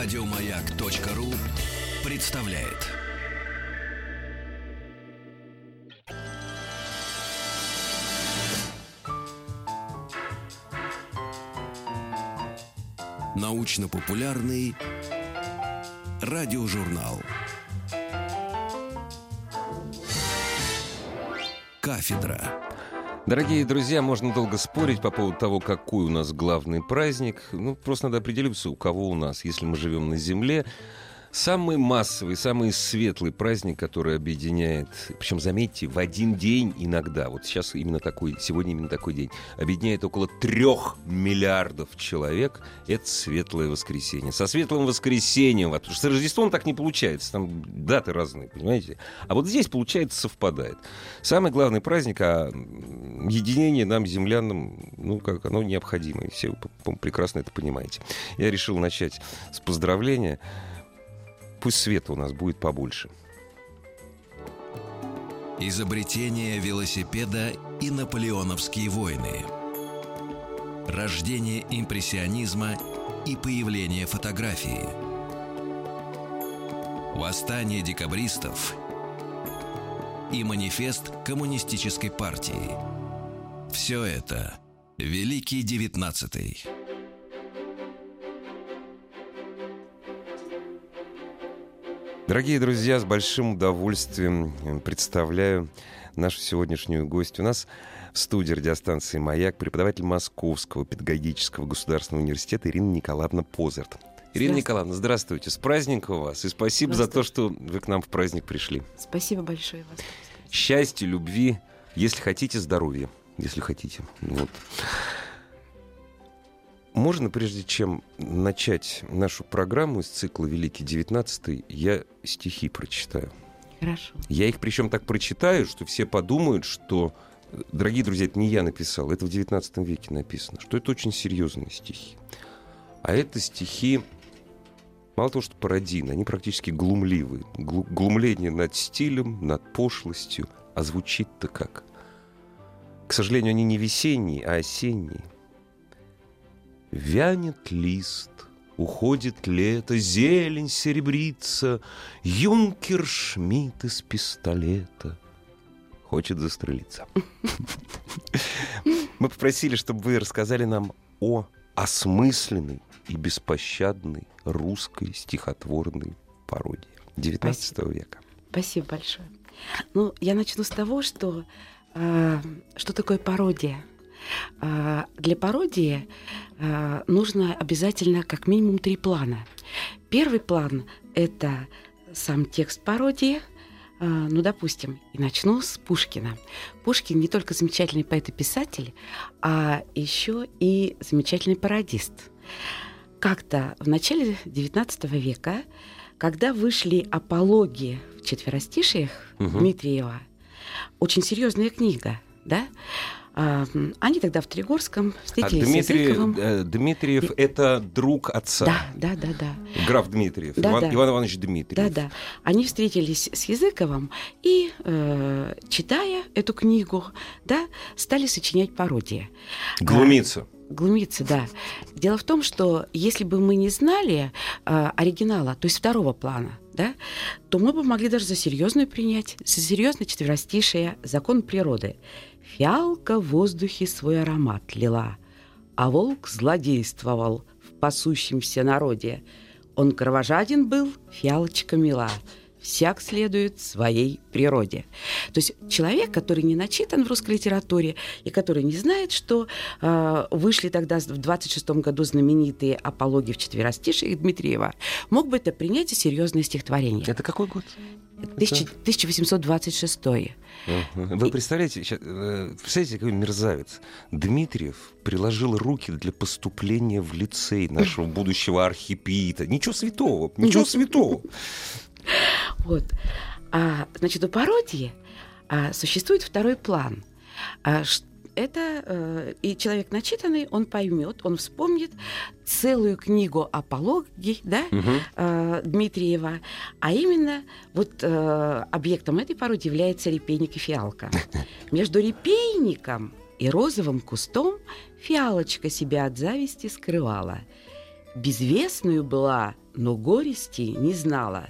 Радиомаяк.ру представляет. Научно-популярный радиожурнал. Кафедра. Дорогие друзья, можно долго спорить по поводу того, какой у нас главный праздник. Ну, просто надо определиться, у кого у нас, если мы живем на Земле. Самый массовый, самый светлый праздник, который объединяет, причем, заметьте, в один день иногда, вот сейчас именно такой, сегодня именно такой день, объединяет около 3 миллиардов человек, это Светлое Воскресенье. Со Светлым Воскресеньем, потому что с Рождеством так не получается, там даты разные, понимаете? А вот здесь, получается, совпадает. Самый главный праздник, а единение нам, землянам, ну, как оно необходимо, и все вы прекрасно это понимаете. Я решил начать с поздравления. Пусть света у нас будет побольше. Изобретение велосипеда и наполеоновские войны. Рождение импрессионизма и появление фотографии. Восстание декабристов и манифест коммунистической партии. Все это Великий Девятнадцатый. Дорогие друзья, с большим удовольствием представляю нашу сегодняшнюю гостью. У нас в студии радиостанции «Маяк» преподаватель Московского педагогического государственного университета Ирина Николаевна Позерт. Ирина Николаевна, здравствуйте. С праздником вас. И спасибо за то, что вы к нам в праздник пришли. Спасибо большое. Вас. Счастья, любви, если хотите, здоровья. Если хотите. Вот. Можно, прежде чем начать нашу программу из цикла «Великий девятнадцатый», я стихи прочитаю. Хорошо. Я их причем так прочитаю, что все подумают, что, дорогие друзья, это не я написал, это в XIX веке написано, что это очень серьезные стихи. А это стихи, мало того, что пародийные, они практически глумливые. Глумление над стилем, над пошлостью. А звучит-то как? К сожалению, они не весенние, а осенние. Вянет лист, уходит лето, зелень серебрится, юнкер Шмидт из пистолета хочет застрелиться. Мы попросили, чтобы вы рассказали нам о осмысленной и беспощадной русской стихотворной пародии XIX века. Спасибо большое. Ну, я начну с того, что что такое пародия. Для пародии нужно обязательно как минимум 3 плана. Первый план – это сам текст пародии. Ну, допустим, и начну с Пушкина. Пушкин не только замечательный поэт и писатель, а еще и замечательный пародист. Как-то в начале XIX века, когда вышли «Апологии» в четверостишиях Дмитриева, очень серьезная книга, да? Они тогда в Тригорском встретились с Языковым. Дмитриев — это друг отца. Да. Граф Дмитриев, Иван Иванович Дмитриев. Да. Они встретились с Языковым и, читая эту книгу, стали сочинять пародии. Глумиться. Дело в том, что если бы мы не знали оригинала, то есть второго плана, то мы бы могли даже за серьезную принять, за серьезное четверостишее «Закон природы». Фиалка в воздухе свой аромат лила, а волк злодействовал в пасущемся народе. Он кровожаден был, фиалочка мила, всяк следует своей природе. То есть человек, который не начитан в русской литературе и который не знает, что вышли тогда в 26 году знаменитые «Апологии» в четверостишиях Дмитриева, мог бы это принять за серьезное стихотворение. Это какой год? 1826. Вы представляете, какой мерзавец. Дмитриев приложил руки для поступления в лицей нашего будущего архиепиита. Ничего святого. Вот. Значит, у пародии существует второй план. Это и человек начитанный, он поймет, он вспомнит целую книгу «Апологий» Дмитриева, а именно объектом этой пародии является репейник и фиалка. Между репейником и розовым кустом фиалочка себя от зависти скрывала. безвестную была, но горести не знала.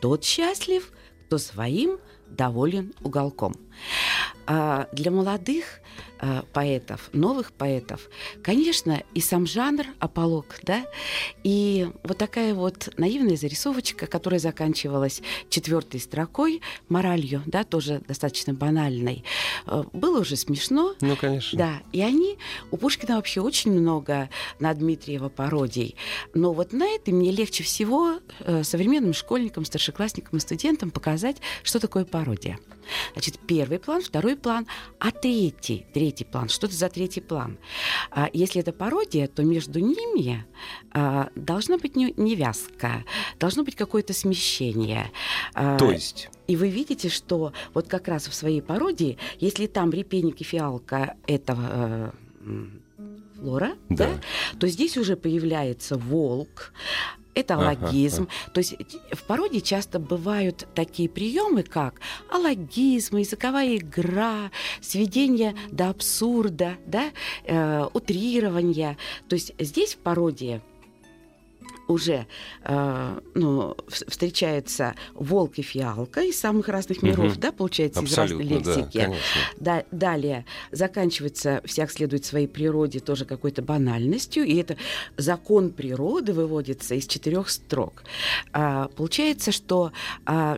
Тот счастлив, кто своим доволен уголком». Для молодых поэтов, новых поэтов, конечно, и сам жанр аполог, да, и вот такая вот наивная зарисовочка, которая заканчивалась четвертой строкой, моралью, да, тоже достаточно банальной, было уже смешно. Ну, конечно. Да, и они, у Пушкина вообще очень много на Дмитриева пародий, но вот на это мне легче всего современным школьникам, старшеклассникам и студентам показать, что такое пародия. Значит, первый план, второй план, а третий план. Что это за третий план? Если это пародия, то между ними должна быть невязка, должно быть какое-то смещение. То есть... И вы видите, что вот как раз в своей пародии, если там репейник и фиалка — это... флора, да, то здесь уже появляется волк, это алогизм. То есть в пародии часто бывают такие приемы, как алогизм, языковая игра, сведение до абсурда, да, утрирование. То есть здесь в пародии уже встречаются волк и фиалка из самых разных миров, да, получается, абсолютно, из разной лексики. Да, далее заканчивается «всяк следует своей природе» тоже какой-то банальностью, и это закон природы выводится из 4 строк. Получается, что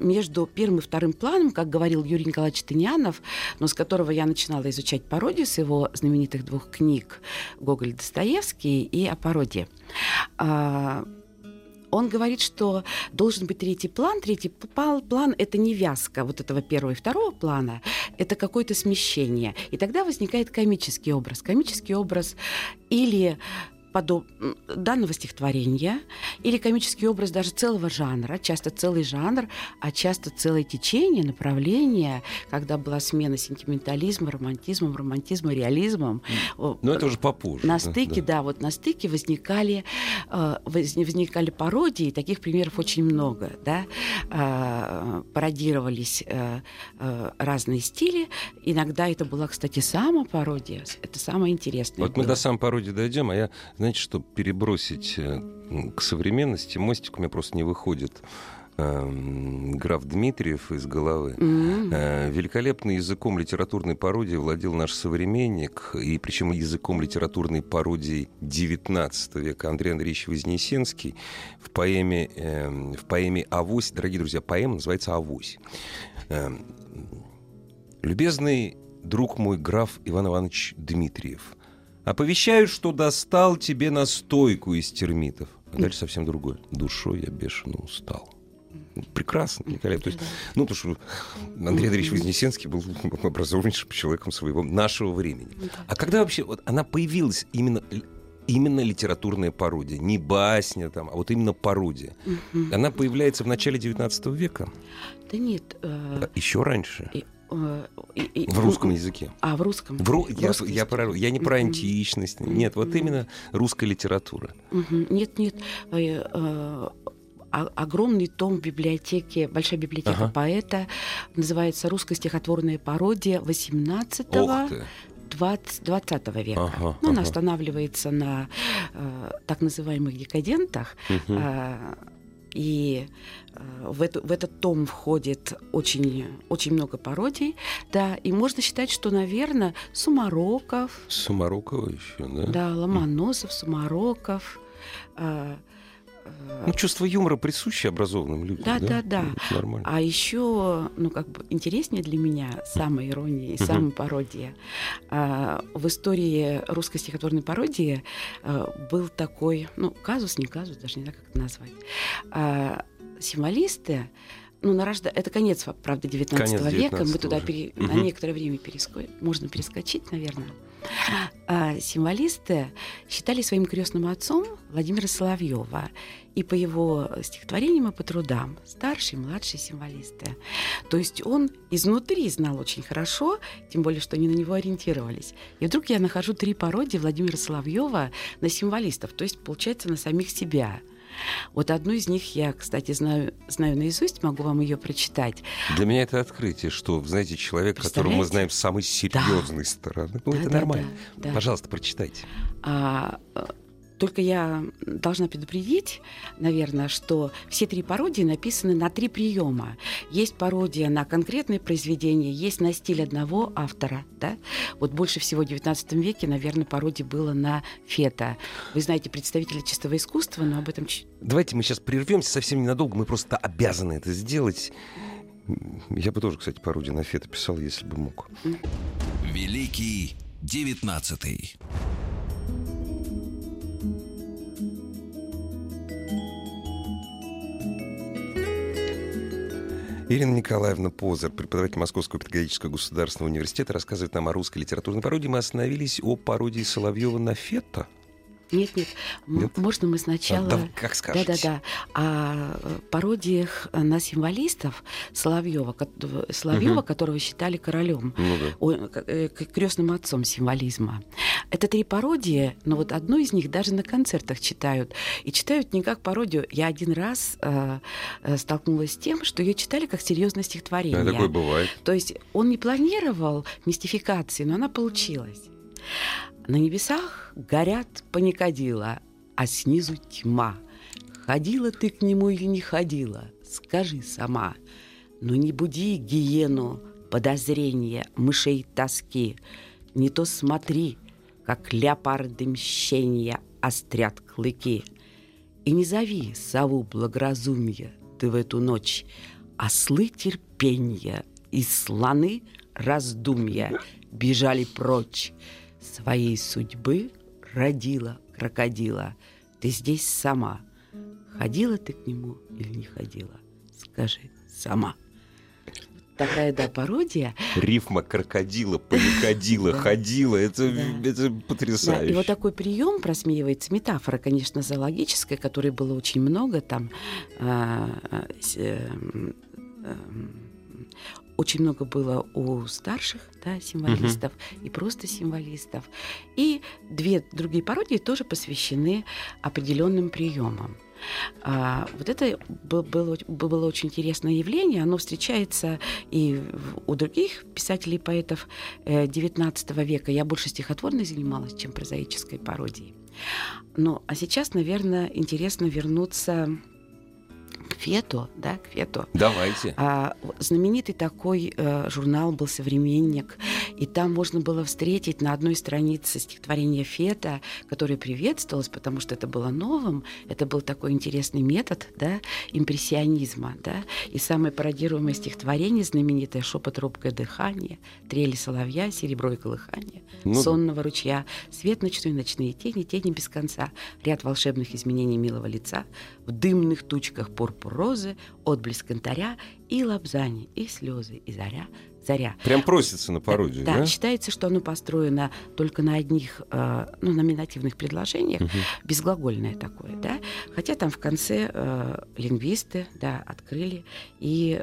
между первым и вторым планом, как говорил Юрий Николаевич Тынянов, но с которого я начинала изучать пародию с его знаменитых 2 книг «Гоголь, Достоевский» и «О пародии», он говорит, что должен быть третий план. Третий план — это невязка вот этого первого и второго плана, это какое-то смещение. И тогда возникает комический образ. Комический образ или данного стихотворения, или комический образ даже целого жанра, часто целый жанр, а часто целое течение, направление, когда была смена сентиментализма, романтизма, реализмом. Но это уже попозже. На стыке, да, вот на стыке возникали пародии, таких примеров очень много, да, пародировались разные стили, иногда это была, кстати, самопародия, это самое интересное. Вот мы до самопародии дойдем, а я, знаете, чтобы перебросить к современности, мостик у меня просто не выходит. Граф Дмитриев из головы. Великолепным языком литературной пародии владел наш современник, и причем языком литературной пародии XIX века Андрей Андреевич Вознесенский в поэме «Авось». Дорогие друзья, поэма называется «Авось». «Любезный друг мой граф Иван Иванович Дмитриев, оповещаю, что достал тебе настойку из термитов». А дальше совсем другое. «Душой я бешено устал». Прекрасно, Николаев. То есть, ну, потому что Андрей Андреевич Вознесенский был образованнейшим человеком своего нашего времени. А когда вообще вот она появилась, именно литературная пародия, не басня там, а вот именно пародия, она появляется в начале XIX века? Да нет. Еще раньше? В русском языке. В русском? Я не про античность. Нет, вот именно русская литература. Нет. Огромный том в библиотеке, большая библиотека поэта, называется «Русская стихотворная пародия 18-20 века». Она останавливается на так называемых декадентах, и в этот том входит очень, очень много пародий, да, и можно считать, что, наверное, Сумароков еще, да? Да, Ломоносов, Сумароков. Чувство юмора присуще образованным людям. Да. Нормально. А еще, интереснее для меня самая ирония и самая пародия. В истории русской стихотворной пародии был такой, казус, даже не знаю, как это назвать. Символисты, это конец, правда, 19 века, мы туда на некоторое время можно перескочить, наверное. Символисты считали своим крестным отцом Владимира Соловьева, и по его стихотворениям и по трудам старшие и младшие символисты. То есть он изнутри знал очень хорошо, тем более, что они на него ориентировались. И вдруг я нахожу 3 пародии Владимира Соловьева на символистов, то есть, получается, на самих себя. Вот одну из них я, кстати, знаю наизусть, могу вам ее прочитать. Для меня это открытие, что, знаете, человек, которого мы знаем с самой серьезной стороны. Это нормально. Пожалуйста, прочитайте. Только я должна предупредить, наверное, что все три пародии написаны на три приема. Есть пародия на конкретные произведения, есть на стиль одного автора. Да? Вот больше всего в XIX веке, наверное, пародий было на Фета. Вы знаете, представители чистого искусства, но об этом... Давайте мы сейчас прервемся совсем ненадолго, мы просто обязаны это сделать. Я бы тоже, кстати, пародию на Фета писал, если бы мог. Великий девятнадцатый. Ирина Николаевна Позер, преподаватель Московского педагогического государственного университета, рассказывает нам о русской литературной пародии. Мы остановились о пародии Соловьева на Фета. Нет. Можно мы сначала... Да, как скажете. Да. О пародиях на символистов Соловьева, угу. которого считали королем, ну, да. крестным отцом символизма. Это три пародии, но вот одну из них даже на концертах читают. И читают не как пародию. Я один раз столкнулась с тем, что ее читали как серьезное стихотворение. Да, такое бывает. То есть он не планировал мистификации, но она получилась. На небесах горят паникадила, а снизу тьма. Ходила ты к нему или не ходила, скажи сама. Но не буди гиену подозрения, мышей тоски. Не то смотри, как леопарды мщения острят клыки. И не зови сову благоразумия ты в эту ночь, ослы терпенья и слоны раздумья бежали прочь. Своей судьбы родила крокодила. Ты здесь сама. Ходила ты к нему или не ходила? Скажи сама. Такая, да, пародия. Рифма крокодила, поликодила, ходила. Это потрясающе. Да, и вот такой прием просмеивается. Метафора, конечно, зоологическая, которой было очень много. Там очень много было у старших, да, символистов и просто символистов. И две другие пародии тоже посвящены определенным приемам. Вот это было очень интересное явление. Оно встречается и у других писателей и поэтов XIX века. Я больше стихотворной занималась, чем прозаической пародией. Ну, а сейчас, наверное, интересно вернуться... К Фету. Давайте. Знаменитый такой журнал был «Современник», и там можно было встретить на одной странице стихотворение Фета, которое приветствовалось, потому что это было новым, это был такой интересный метод, да, импрессионизма, да, и самое пародируемое стихотворение знаменитое «Шепот робкое дыхание», «Трели соловья», «Серебро и колыхание», «Сонного ручья», «Свет ночной, ночные тени, тени без конца», «Ряд волшебных изменений милого лица», «В дымных тучках пурпур розы, отблеск янтаря и лобзани, и слезы, и заря. Прям просится на пародию, да? Да, считается, что оно построено только на одних, номинативных предложениях, безглагольное такое, да? Хотя там в конце лингвисты, да, открыли и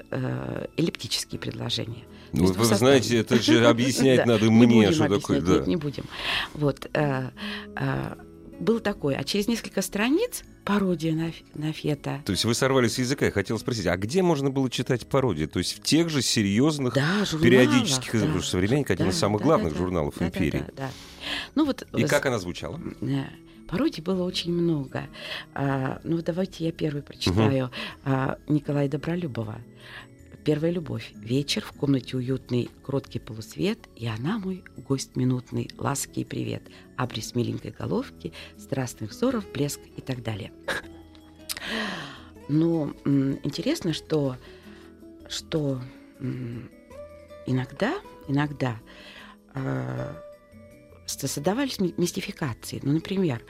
эллиптические предложения. Ну, вы знаете, это же объяснять надо мне, что такое, да. Не будем. Вот. Был такой, а через несколько страниц пародия на Фета. То есть вы сорвались с языка, я хотела спросить, а где можно было читать пародии? То есть в тех же серьезных, да, журналах, периодических, да, «Современник», один, да, из самых, да, главных, да, журналов, да, империи. Да. Ну, вот, и как она звучала? Пародий было очень много. Давайте я первую прочитаю. Николая Добролюбова. «Первая любовь. Вечер. В комнате уютный, кроткий полусвет. И она мой гость минутный. Ласки и привет. Абрис миленькой головки, страстных взоров, блеск и так далее». Но интересно, что иногда создавались мистификации. Ну, например,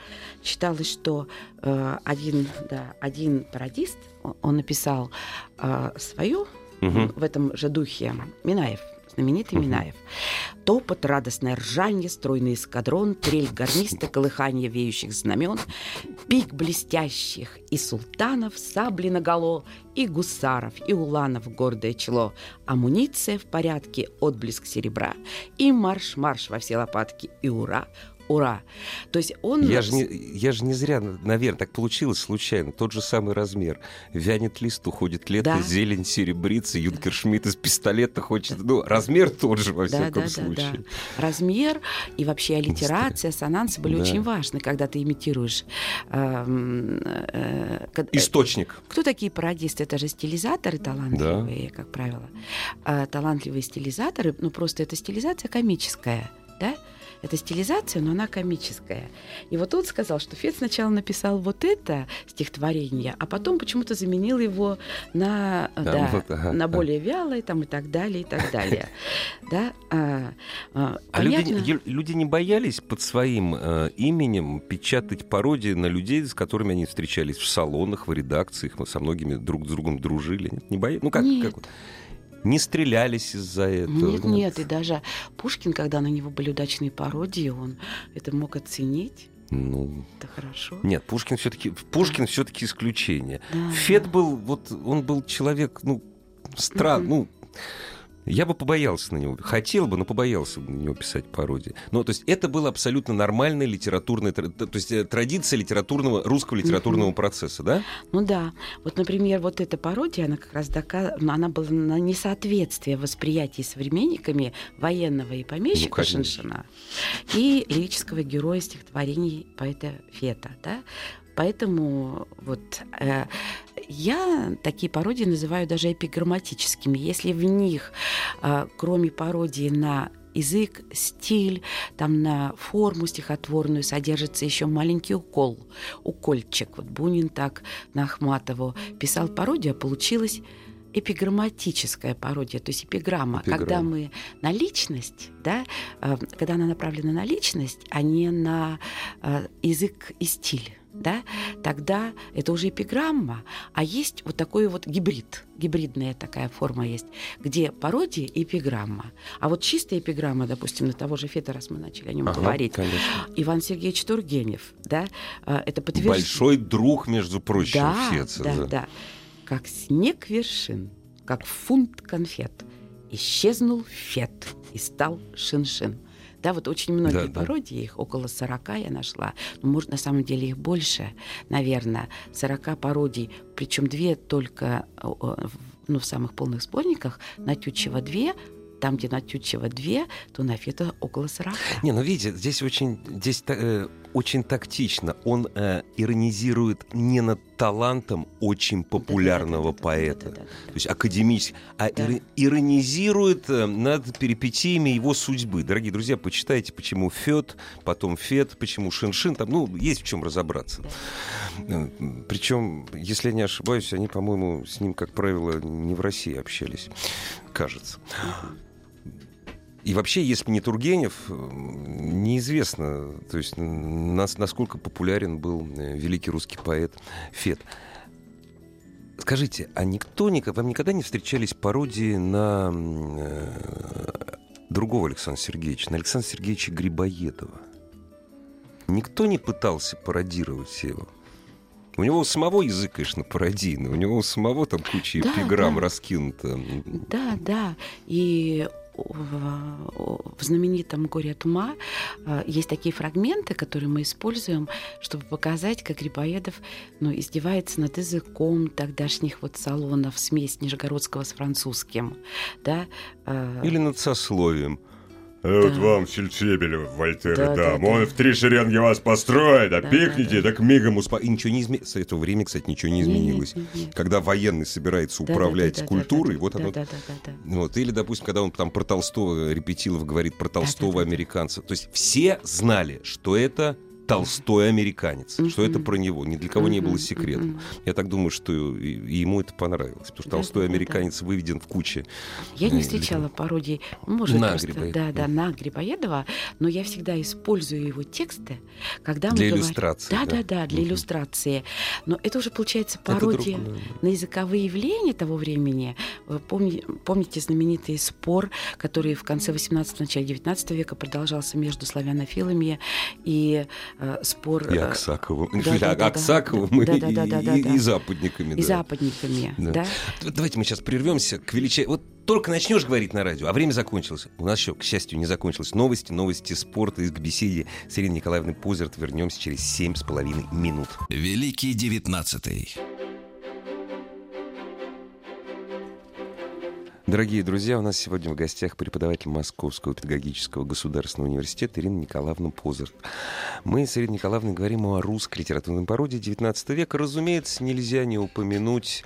считалось, что один пародист, он написал свою в этом же духе, Минаев, знаменитый Минаев. «Топот, радостное ржанье, стройный эскадрон, трель гарниста, колыхание веющих знамен, пик блестящих и султанов, сабли наголо, и гусаров, и уланов гордое чело, амуниция в порядке, отблеск серебра, и марш-марш во все лопатки, и ура! ура. То есть он... Я же не зря, наверное, так получилось случайно. Тот же самый размер. Вянет лист, уходит лето, да. Зелень серебрится, Юнкершмидт из пистолета хочет... Ну, размер тот же, во всяком случае. Да. Размер и вообще аллитерация, ассонансы были очень важны, когда ты имитируешь... источник. Кто такие пародисты? Это же стилизаторы талантливые, как правило. Талантливые стилизаторы, ну, просто это стилизация комическая, да? Это стилизация, но она комическая. И вот он сказал, что Фет сначала написал вот это стихотворение, а потом почему-то заменил его на, на более вялое там, и так далее, и так далее. А люди не боялись под своим именем печатать пародии на людей, с которыми они встречались в салонах, в редакциях, мы со многими друг с другом дружили? Не боялись? Ну, как вот... Не стрелялись из-за этого? Нет, нет, и даже Пушкин, когда на него были удачные пародии, он это мог оценить. Ну, это хорошо. Нет, Пушкин все-таки исключение. Да. Фет был, вот он был человек, ну, странный, ну, я бы побоялся на него, хотел бы, но побоялся бы на него писать пародии. Ну, то есть это была абсолютно нормальная литературная, то есть традиция литературного, русского литературного процесса, да? Ну да. Вот, например, вот эта пародия, она как раз доказана, она была на несоответствие восприятий современниками военного и помещика Шиншина и лирического героя стихотворений поэта Фета, да? Поэтому вот я такие пародии называю даже эпиграмматическими. Если в них, кроме пародии на язык, стиль, там на форму стихотворную содержится еще маленький укол, укольчик. Вот Бунин так на Ахматову писал пародию, а получилось... эпиграмматическая пародия, то есть эпиграмма. Когда мы на личность, да, когда она направлена на личность, а не на язык и стиль, да, тогда это уже эпиграмма, а есть вот такой вот гибрид, гибридная такая форма есть, где пародия и эпиграмма. А вот чистая эпиграмма, допустим, на того же Фета, раз мы начали о нем говорить, конечно. Иван Сергеевич Тургенев, да, это подтверждение. Большой друг, между прочим, Фета. Да. Как снег вершин, как фунт конфет, исчезнул Фет и стал Шиншин. Да, вот очень многие пародии, их около 40 я нашла. Ну, может, на самом деле их больше, наверное, 40 пародий. Причем 2 только в самых полных сборниках, на Тютчева 2. Там, где на Тютчева 2, то на Фета около 40. Не, ну видите, здесь очень тактично. Он иронизирует не над талантом очень популярного поэта, то есть академически, иронизирует над перипетиями его судьбы. Дорогие друзья, почитайте, почему Фет, потом Фет, почему Шиншин. Там, ну, есть в чем разобраться. Да. Причем, если я не ошибаюсь, они, по-моему, с ним, как правило, не в России общались, кажется. И вообще, если бы не Тургенев, неизвестно, то есть, насколько популярен был великий русский поэт Фет. Скажите, а вам никогда не встречались пародии на другого Александра Сергеевича, на Александра Сергеевича Грибоедова? Никто не пытался пародировать его? У него самого язык, конечно, пародийный, у него самого там куча эпиграмм раскинута. Да, и... в знаменитом «Горе от ума» есть такие фрагменты, которые мы используем, чтобы показать, как Грибоедов, ну, издевается над языком тогдашних вот салонов, смесь нижегородского с французским. Да? Или над сословием. Вот вам, Фельдфебель, Вольтер, он в 3 шеренги вас построит, пикните, так мигом успокоит. И ничего не изменилось. С этого времени, кстати, ничего не изменилось. Нет. Когда военный собирается управлять культурой, вот оно... Вот. Или, допустим, когда он там про Толстого, Репетилов говорит про Толстого американца. То есть все знали, что это Толстой американец, что это про него. Ни для кого не было секретом. Я так думаю, что и ему это понравилось, потому что Толстой американец выведен в куче. Я не встречала пародий, на Грибоедова, но я всегда использую его тексты, когда мы для иллюстрации. Для иллюстрации. Но это уже получается пародия на языковые явления того времени. Помните знаменитый спор, который в конце XVIII, начале XIX века продолжался между славянофилами и спор... И Аксаковым, и западниками. И западниками, да. Давайте мы сейчас прервемся к величайшему... Вот только начнешь говорить на радио, а время закончилось. У нас еще, к счастью, не закончилось. Новости спорта и к беседе с Ириной Николаевной Позерт. Вернемся через 7,5 минут. Великий 19-й. Дорогие друзья, у нас сегодня в гостях преподаватель Московского педагогического государственного университета Ирина Николаевна Позерт. Мы с Ириной Николаевной говорим о русской литературной пародии XIX века. Разумеется, нельзя не упомянуть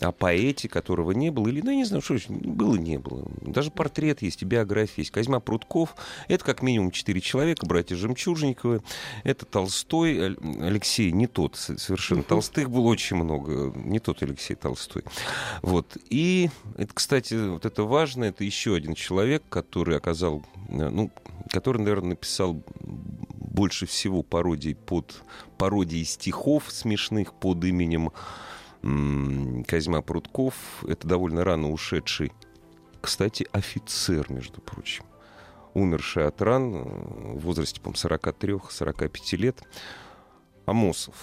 о поэте, которого не было, или, ну, я не знаю, что было, не было. Даже портрет есть, и биография есть. Козьма Прутков, это как минимум 4 человека, братья Жемчужниковы, это Толстой, Алексей, не тот совершенно, Толстых было очень много, не тот Алексей Толстой. Вот, и это, кстати, вот это важно, это еще один человек, который оказал, ну, который, наверное, написал больше всего пародий под пародией стихов смешных под именем Козьма Прутков, это довольно рано ушедший, кстати, офицер, между прочим, умерший от ран в возрасте, по-моему, 43-45 лет, Амосов.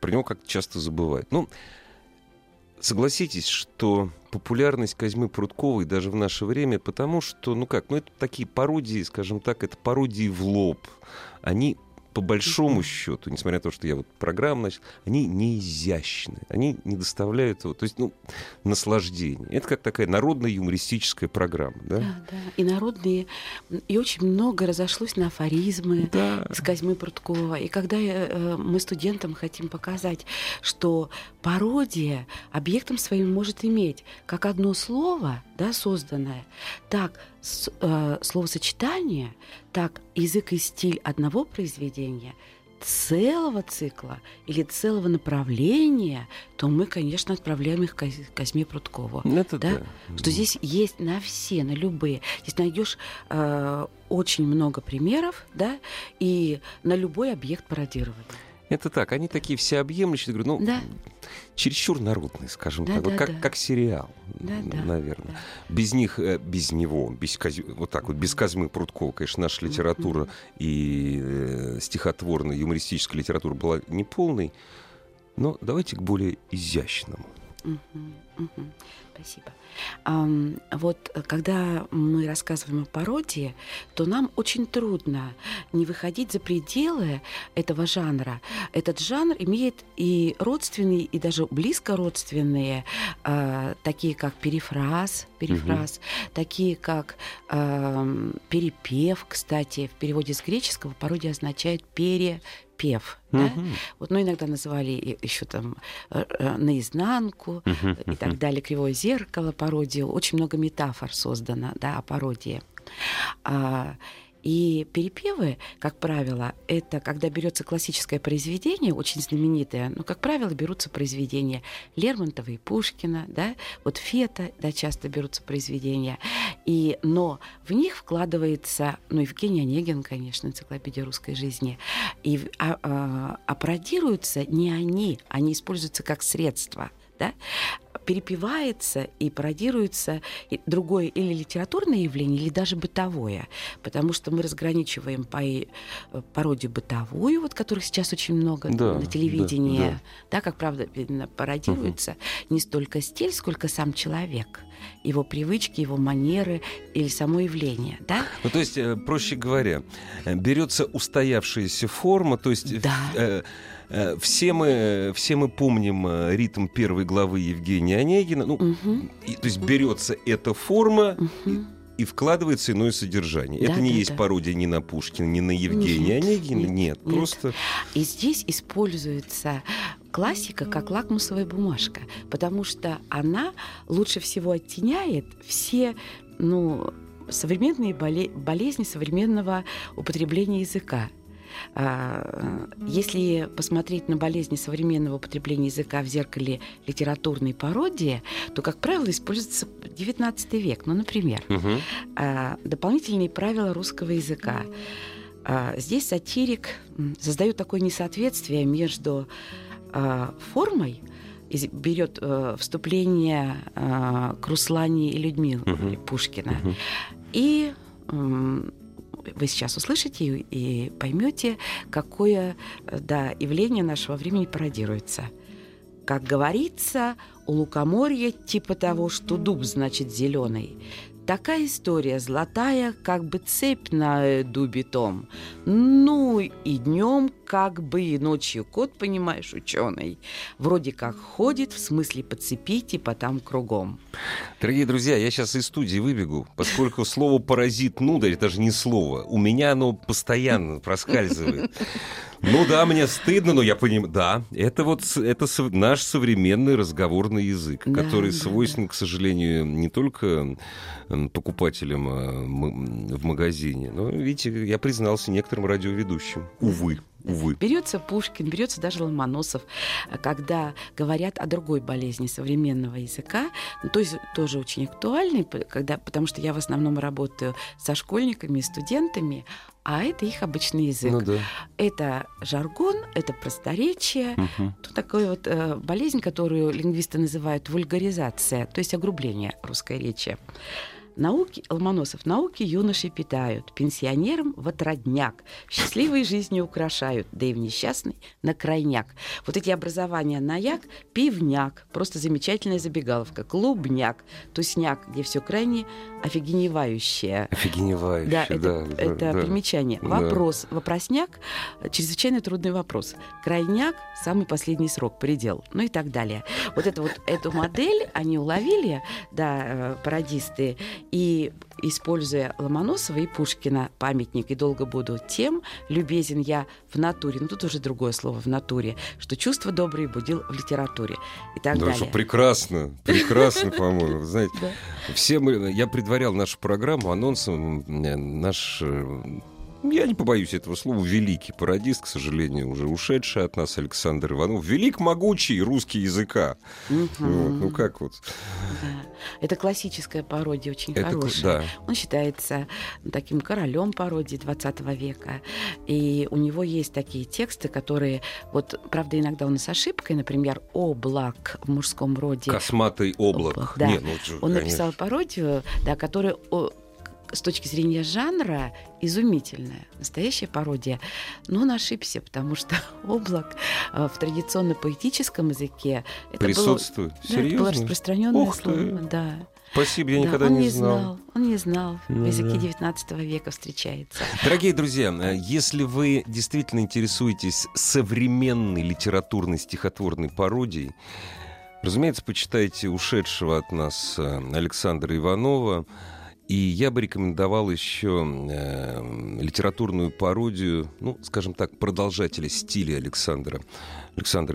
Про него как-то часто забывают. Ну, согласитесь, что популярность Козьмы Прутковой даже в наше время, потому что, это такие пародии, скажем так, это пародии в лоб. Они... по большому счету, несмотря на то, что я вот программу начал, они не изящны, они не доставляют его, то есть, наслаждения. Это как такая народная юмористическая программа, да? Да, и народные, и очень много разошлось на афоризмы с Козьмы Пруткова. И когда мы студентам хотим показать, что пародия объектом своим может иметь как одно слово, да, созданное, так словосочетание, так язык и стиль одного произведения, целого цикла или целого направления, то мы, конечно, отправляем их к Козьме Пруткову. Что здесь есть на любые. Здесь найдешь очень много примеров, да, и на любой объект пародировать. Это так, они такие всеобъемлющие, говорю, чересчур народные, скажем так, как сериал, наверное. Да. Без Козьмы Пруткова, конечно, наша литература и стихотворная, юмористическая литература была неполной, но давайте к более изящному. Спасибо. Вот когда мы рассказываем о пародии, то нам очень трудно не выходить за пределы этого жанра. Этот жанр имеет и родственные, и даже близко родственные, такие как перефраз, такие как перепев. Кстати, в переводе с греческого пародия означает перепев. Да? Но иногда называли еще там наизнанку и так далее, кривое зеркало, пародию. Очень много метафор создано, да, о пародии. И перепевы, как правило, это когда берется классическое произведение, очень знаменитое, но, как правило, берутся произведения Лермонтова и Пушкина, да, вот Фета, да, часто берутся произведения, но в них вкладывается, Евгений Онегин, конечно, энциклопедия русской жизни, а пародируются не они используются как средство, да, перепевается и пародируется другое или литературное явление, или даже бытовое. Потому что мы разграничиваем пародию бытовую, вот которых сейчас очень много на телевидении, как правда пародируется, не столько стиль, сколько сам человек, его привычки, его манеры или само явление. Да? То есть, проще говоря, берется устоявшаяся форма, то есть... Да. Все мы помним ритм первой главы Евгения Онегина. То есть берется эта форма и вкладывается иное содержание. Да, это не есть пародия ни на Пушкина, ни на Евгения Онегина. Нет, просто... И здесь используется классика как лакмусовая бумажка, потому что она лучше всего оттеняет все... современные болезни современного употребления языка. Если посмотреть на болезни современного употребления языка в зеркале литературной пародии, то, как правило, используется XIX век. Например, дополнительные правила русского языка. Здесь сатирик создает такое несоответствие между формой, берет вступление к Руслане и Людмиле Пушкина, и вы сейчас услышите и поймете, какое явление нашего времени пародируется. Как говорится, у лукоморья типа того, что дуб значит зеленый. Такая история золотая, как бы цепь на дубе том. Ну и днем, как бы и ночью кот, понимаешь, ученый. Вроде как ходит, в смысле по цепи, типа там кругом. Дорогие друзья, я сейчас из студии выбегу, поскольку слово «паразит», ну да, это же не слово. У меня оно постоянно проскальзывает. Ну да, мне стыдно, но я понимаю. Да, это вот это наш современный разговорный язык, да, который свойственен, да, к сожалению, не только покупателям в магазине. Но, видите, я признался некоторым радиоведущим. Увы. Увы. Берется Пушкин, берется даже Ломоносов, когда говорят о другой болезни современного языка, то есть тоже очень актуальной, потому что я в основном работаю со школьниками и студентами, а это их обычный язык. Ну, да. Это жаргон, это просторечие, то такая вот болезнь, которую лингвисты называют вульгаризация, то есть огрубление русской речи. Науки, Ломоносов, науки юноши питают, пенсионерам в отродняк, счастливой жизнью украшают, да и в несчастный на крайняк. Вот эти образования наяк, пивняк, просто замечательная забегаловка, клубняк, тусняк, где все крайне офигеневающее. Офигеневающее, да. Это примечание. Да. Вопрос, вопросняк, чрезвычайно трудный вопрос. Крайняк, самый последний срок, предел, ну и так далее. Вот эту модель они уловили, да, пародисты, и, используя Ломоносова и Пушкина, памятник, и долго буду тем любезен я в натуре. Ну, тут уже другое слово, в натуре, что чувство доброе будил в литературе и так далее. Что прекрасно, прекрасно, по-моему. Знаете, все мы... Я предварял нашу программу анонсом. Наш... Я не побоюсь этого слова. Великий пародист, к сожалению, уже ушедший от нас, Александр Иванов. Велик, могучий русский языка. Ну, как вот... Это классическая пародия, очень хорошая. Да. Он считается таким королем пародии 20 века. И у него есть такие тексты, которые... Вот, правда, иногда он и с ошибкой, например, «Облак» в мужском роде. «Косматый облак». Да. Не, ну, он написал пародию, да, которая... с точки зрения жанра изумительная, настоящая пародия. Но он ошибся, потому что облак в традиционно поэтическом языке это присутствует. Было, да, это было распространенное слово. Да. Спасибо, я никогда не знал. Он не знал. В языке 19 века встречается. Дорогие друзья, если вы действительно интересуетесь современной литературной стихотворной пародией, разумеется, почитайте ушедшего от нас Александра Иванова. И я бы рекомендовал еще литературную пародию, ну, скажем так, продолжателя стиля Александра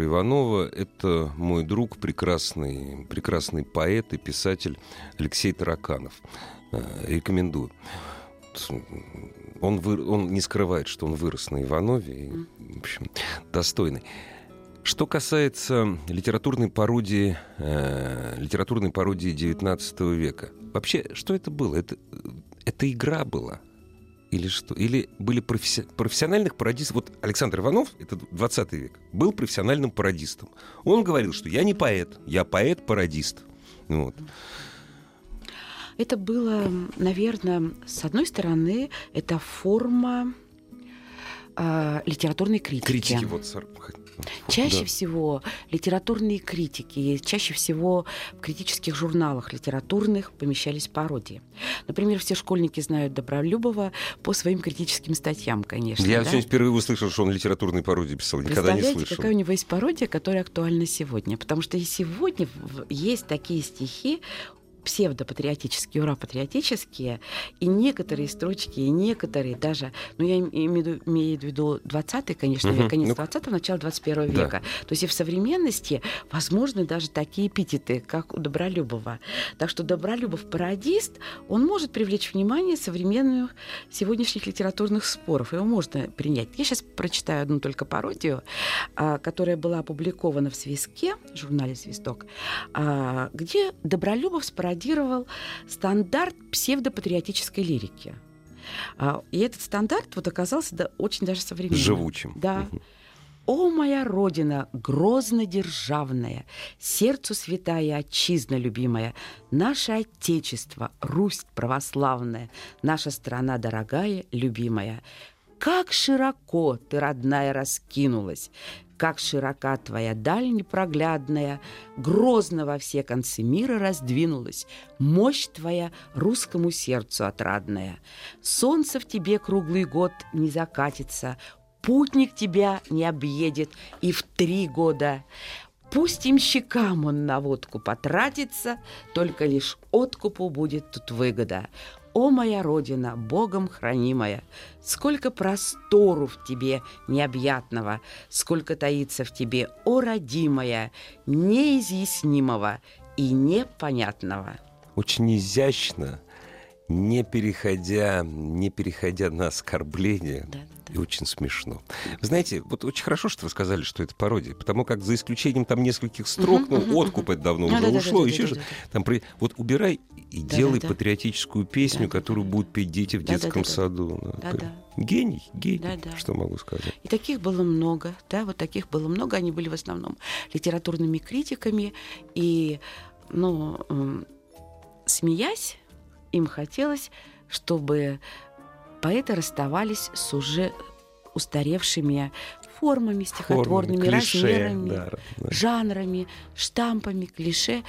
Иванова. Это мой друг, прекрасный, прекрасный поэт и писатель Алексей Тараканов. Рекомендую. Он не скрывает, что он вырос на Иванове. И, в общем, достойный. Что касается литературной пародии 19 века, вообще, что это было? Это игра была? Или что? Или были профессиональных пародистов? Вот Александр Иванов, это 20 век, был профессиональным пародистом. Он говорил, что я не поэт, я поэт-пародист. Вот. Это было, наверное, с одной стороны, это форма литературной критики. Вот, чаще всего литературные критики, чаще всего в критических журналах литературных помещались пародии. Например, все школьники знают Добролюбова по своим критическим статьям, конечно. Я сегодня впервые услышал, что он литературные пародии писал, никогда не слышал. Представляете, какая у него есть пародия, которая актуальна сегодня? Потому что и сегодня есть такие стихи, псевдопатриотические, ура-патриотические, и некоторые строчки, и некоторые даже, ну, я имею в виду 20-й, конечно, век, конец 20-го, начало 21-го века. То есть и в современности возможны даже такие эпитеты, как у Добролюбова. Так что Добролюбов-пародист, он может привлечь внимание современных сегодняшних литературных споров, его можно принять. Я сейчас прочитаю одну только пародию, которая была опубликована в «Свистке», в журнале «Свисток», где Добролюбов спародировал стандарт псевдопатриотической лирики. И этот стандарт вот оказался очень даже современным. Живучим. Да. О, моя Родина, грозно-державная, сердцу святая, отчизна любимая, наше Отечество, Русь православная, наша страна дорогая, любимая. Как широко ты, родная, раскинулась, как широка твоя даль непроглядная, грозно во все концы мира раздвинулась, мощь твоя русскому сердцу отрадная. Солнце в тебе круглый год не закатится, путник тебя не объедет и в 3 года. Пусть имщикам он на водку потратится, только лишь откупу будет тут выгода. О, моя Родина, Богом хранимая, сколько простору в тебе необъятного, сколько таится в тебе, о, родимая, неизъяснимого и непонятного. Очень изящно, не переходя на оскорбление. Да. И очень смешно. Вы знаете, вот очень хорошо, что вы сказали, что это пародия, потому как за исключением там нескольких строк, откуп это давно уже ушло, еще же. Вот убирай и делай патриотическую песню, которую будут петь дети в детском саду. Гений, что могу сказать. И таких было много, они были в основном литературными критиками, и, смеясь, им хотелось, чтобы поэты расставались с уже устаревшими формами, стихотворными размерами, жанрами, штампами, клише.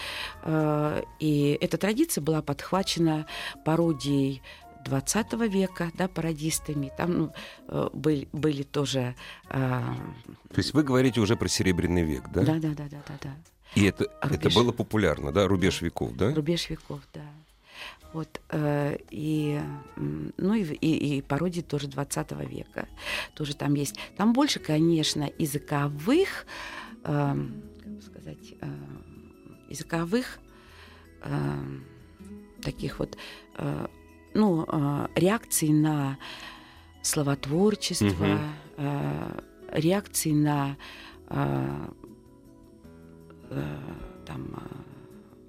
И эта традиция была подхвачена пародией XX века, пародистами. Там были тоже... То есть вы говорите уже про Серебряный век, да? Да. И это было популярно, да? Рубеж веков, да? Рубеж веков, да. И пародии тоже XX века. Тоже там есть. Там больше, конечно, языковых реакций на словотворчество, реакций на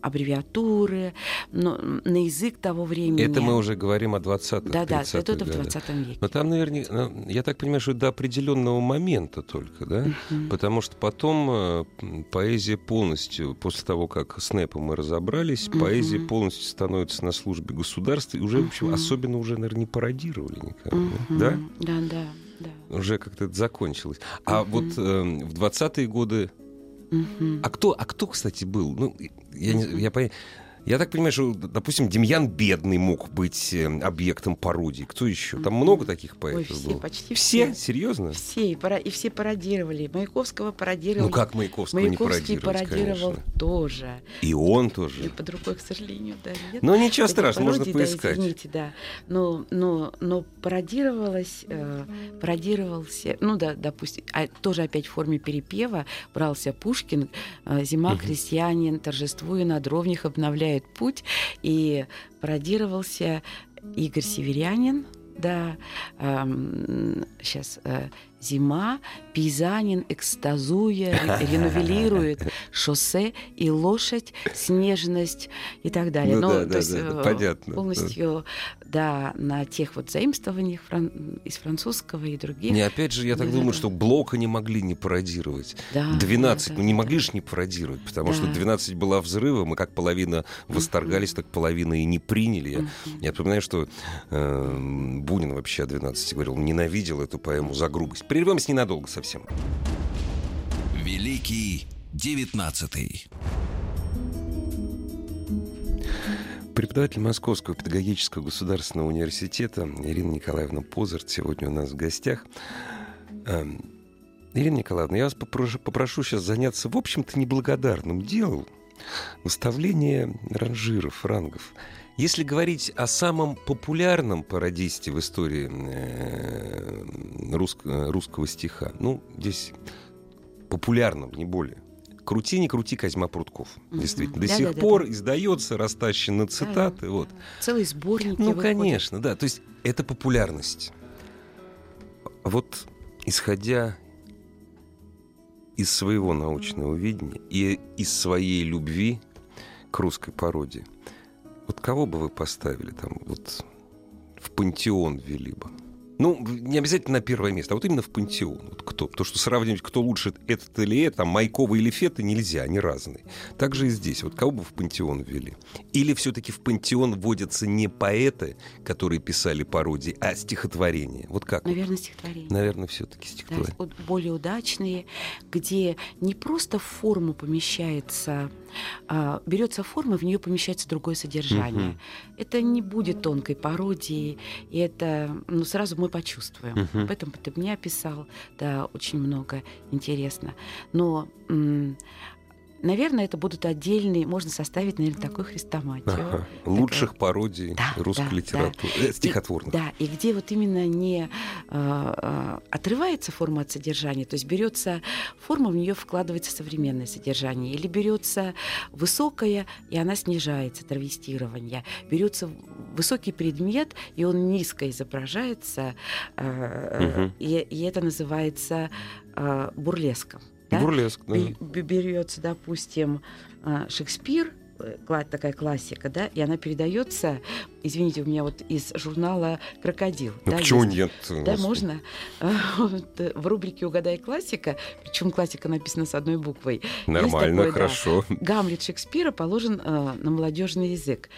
аббревиатуры, на язык того времени. Это мы уже говорим о 20-х, 30-х. Это в 20 веке. Но там, наверняка, я так понимаю, что до определенного момента только, да? Потому что потом поэзия полностью, после того, как с НЭПом мы разобрались, поэзия полностью становится на службе государства, и уже, в общем, особенно уже, наверное, не пародировали никогда, да? Да. Уже как-то это закончилось. А вот в 20-е годы... А кто, кстати, был? Я так понимаю, что, допустим, Демьян Бедный мог быть объектом пародии. Кто еще? Там много таких поэтов было? Почти все. Серьезно? Все. И все пародировали. Маяковского пародировали. Ну как Маяковского не пародировать, конечно. Маяковский пародировал тоже. И он тоже. И под рукой, к сожалению, нет. Ну ничего страшного, можно поискать. Извините. Но пародировался... Допустим, тоже опять в форме перепева брался Пушкин. «Зима, крестьянин, торжествуя на дровнях, обновляя путь», и пародировался Игорь Северянин, «Зима, пейзанин, экстазуя, ренувелирует шоссе и лошадь, снежность» и так далее. Понятно. Полностью, на тех заимствованиях из французского и других. Опять же, я так думаю, что Блока не могли не пародировать. 12, не могли же не пародировать, потому что 12 была взрывом, и как половина восторгались, так половина и не приняли. Я вспоминаю, что Бунин вообще о 12 говорил, ненавидел эту поэму за грубость. Прервемся ненадолго совсем. Великий 19-й. Преподаватель Московского педагогического государственного университета Ирина Николаевна Позарт сегодня у нас в гостях. Ирина Николаевна, я вас попрошу сейчас заняться, в общем-то, неблагодарным делом. Выставление рангов. Если говорить о самом популярном пародисте в истории русского стиха, здесь популярном, не более. «Крути, не крути» Козьма Прутков. Действительно. До сих пор издается, растащены цитаты. Целый сборник. Конечно, да. То есть это популярность. Исходя из своего научного видения и из своей любви к русской пародии, кого бы вы поставили там, в пантеон ввели бы? Ну, не обязательно на первое место, а вот именно в пантеон. Вот кто? Потому что сравнивать, кто лучше, этот или это, там, Майкова или Фета, нельзя, они разные. Так же и здесь. Вот кого бы в пантеон ввели? Или все-таки в пантеон вводятся не поэты, которые писали пародии, а стихотворения? Вот как? Наверное, стихотворения. Наверное, все-таки стихотворения. Да, более удачные, где не просто в форму помещается... берется форма, в нее помещается другое содержание. Это не будет тонкой пародией, и это сразу мы почувствуем. Поэтому ты мне описал, да, очень много интересно. Но, наверное, это будут отдельные, можно составить, наверное, такую хрестоматию. Ага. Лучших пародий русской литературы, стихотворных. Да, и где вот именно не отрывается форма от содержания, то есть берется форма, в нее вкладывается современное содержание, или берется высокая, и она снижается, травестирование, берется высокий предмет, и он низко изображается, и это называется бурлеском. Да? Бурлеск, да. Берется, допустим, Шекспир, такая классика, да, и она передается, извините, у меня вот из журнала «Крокодил». Ну, да, почему есть? Нет? Да, можно. В рубрике «Угадай классика», причем классика написана с одной буквой. Нормально, такое, хорошо. Да, Гамлет Шекспира положен на молодежный язык.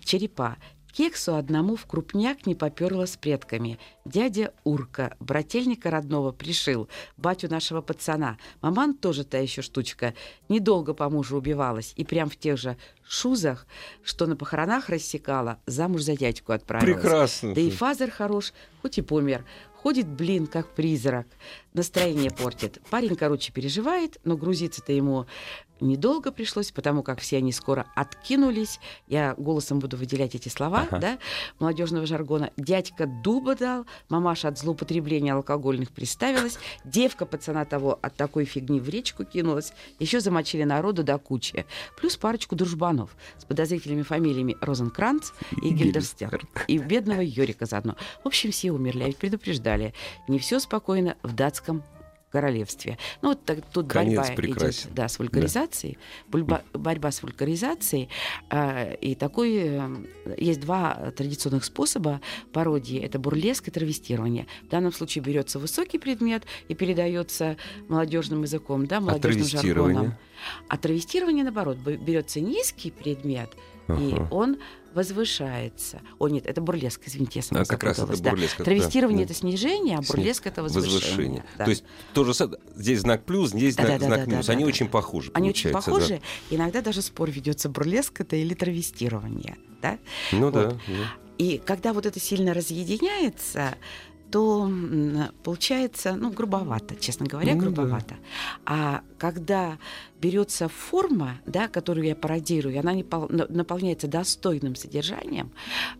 Черепа. Кексу одному в крупняк не попёрло с предками. Дядя Урка, брательника родного пришил, батю нашего пацана. Маман тоже та еще штучка. Недолго по мужу убивалась. И прям в тех же шузах, что на похоронах рассекала, замуж за дядьку отправилась. Прекрасно. Да и фазер хорош, хоть и помер. Ходит, блин, как призрак. Настроение портит. Парень, короче, переживает, но грузиться-то ему недолго пришлось, потому как все они скоро откинулись. Я голосом буду выделять эти слова, да, молодежного жаргона. Дядька дуба дал, мамаша от злоупотребления алкогольных приставилась, девка пацана того от такой фигни в речку кинулась, еще замочили народу до кучи. Плюс парочку дружбанов с подозрительными фамилиями Розенкранц и Гильдерстерн. И бедного Йорика заодно. В общем, все умерли, а ведь предупреждали. Не все спокойно в датском королевстве. Ну, вот так, тут борьба идет, да, с вульгаризацией. Да. Борьба с вульгаризацией. И такой... есть два традиционных способа пародии. Это бурлеск и травестирование. В данном случае берется высокий предмет и передается молодежным языком, да, молодежным жаргоном. А травестирование, наоборот, берется низкий предмет, и он возвышается. О, нет, это бурлеск, извините, я сама запуталась. Как раз это бурлеск. Да. Травестирование — это снижение, а бурлеск — это возвышение. Да. То есть то же самое. Здесь знак плюс, здесь знак минус. Они очень похожи. Они очень похожи. Да. Иногда даже спор ведется, бурлеск это или травестирование. Да? Ну вот. И когда вот это сильно разъединяется, то получается, грубовато, честно говоря, грубовато. А когда берется форма, да, которую я пародирую, она наполняется достойным содержанием,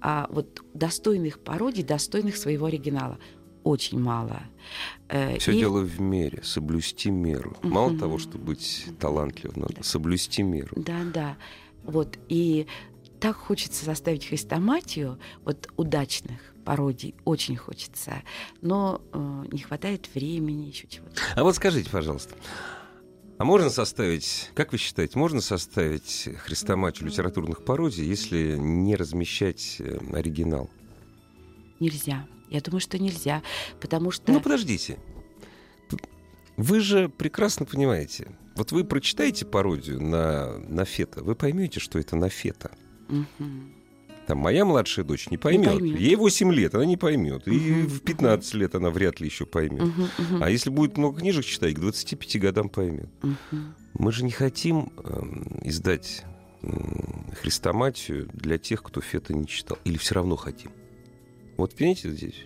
а вот достойных пародий, достойных своего оригинала очень мало. Все дело в мере, соблюсти меру. Мало того, чтобы быть талантливым, надо соблюсти меру. Да. Вот, и так хочется составить хрестоматию вот удачных пародий, очень хочется, но не хватает времени, еще чего-то. А вот скажите, пожалуйста, а можно составить, как вы считаете, можно составить хрестоматию литературных пародий, если не размещать оригинал? Нельзя. Я думаю, что нельзя, потому что... Ну, подождите. Вы же прекрасно понимаете. Вот вы прочитаете пародию на Фета, вы поймете, что это на Фета. Там моя младшая дочь не поймет. Ей 8 лет, она не поймет. И в 15 лет она вряд ли еще поймет. А если будет много книжек читать, к 25 годам поймет. Мы же не хотим издать хрестоматию для тех, кто Фета не читал. Или все равно хотим. Вот понимаете здесь?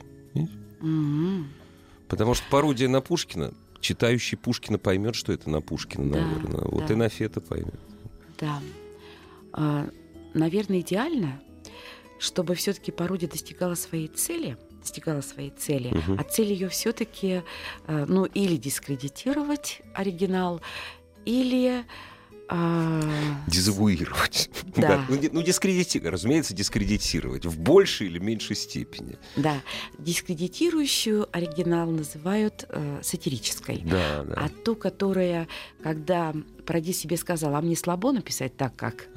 Потому что пародия на Пушкина, читающий Пушкина поймет, что это на Пушкина, наверное. Вот и на Фета поймет. Да. Наверное, идеально, чтобы все-таки пародия достигала своей цели, а цель ее все-таки, или дискредитировать оригинал, или дезавуировать. Да. Разумеется, дискредитировать в большей или меньшей степени. Да. Дискредитирующую оригинал называют сатирической. А ту, которая, когда Парадис себе сказал, а мне слабо написать так, как?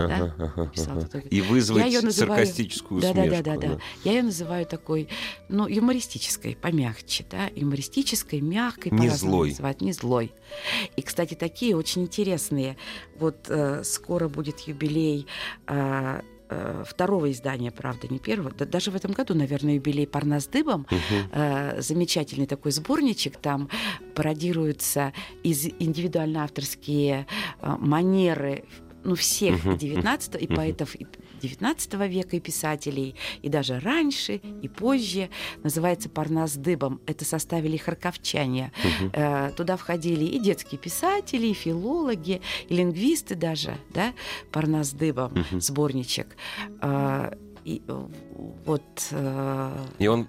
И вызвать саркастическую усмешку. Да. Я ее называю такой, ну, юмористической, помягче, да, юмористической, мягкой. Не злой. Называть, не злой. И, кстати, такие очень интересные. Вот скоро будет юбилей второго издания, правда, не первого. Даже в этом году, наверное, юбилей «Парнас дыбом». Замечательный такой сборничек. Там пародируются индивидуально авторские манеры, ну, всех 19-го, и поэтов 19 века, и писателей, и даже раньше, и позже. Называется «Парнас дыбом». Это составили харьковчане. Туда входили и детские писатели, и филологи, и лингвисты даже, да, «Парнас дыбом», сборничек. И, вот, и он...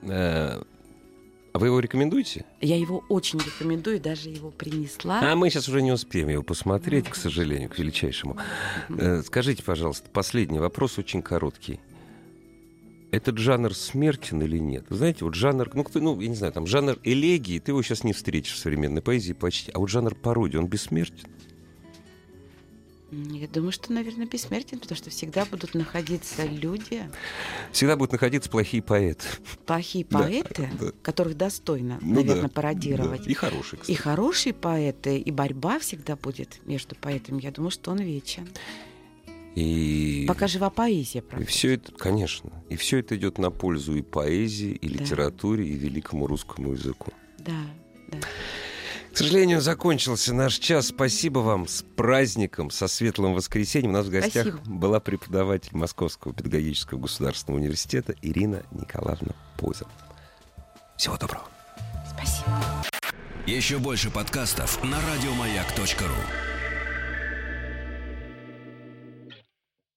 Вы его рекомендуете? Я его очень рекомендую, даже его принесла. А мы сейчас уже не успеем его посмотреть, к сожалению, к величайшему. Скажите, пожалуйста, последний вопрос, очень короткий. Этот жанр смертен или нет? Знаете, вот жанр, ну, кто, ну я не знаю, там жанр элегии, ты его сейчас не встретишь в современной поэзии почти, а вот жанр пародии, он бессмертен? Я думаю, что, наверное, бессмертен, потому что всегда будут находиться люди. Всегда будут находиться плохие поэты. Плохие поэты, да, которых достойно, ну, наверное, да, пародировать. Да. И хорошие, кстати. И хорошие поэты, и борьба всегда будет между поэтами. Я думаю, что он вечен. И... Пока жива поэзия, правда. И все это, конечно. И все это идет на пользу и поэзии, и литературе, да, и великому русскому языку. Да. К сожалению, закончился наш час. Спасибо вам. С праздником, со светлым воскресеньем. У нас в гостях была преподаватель Московского педагогического государственного университета Ирина Николаевна Поза. Всего доброго. Спасибо. Еще больше подкастов на радиомаяк.ру.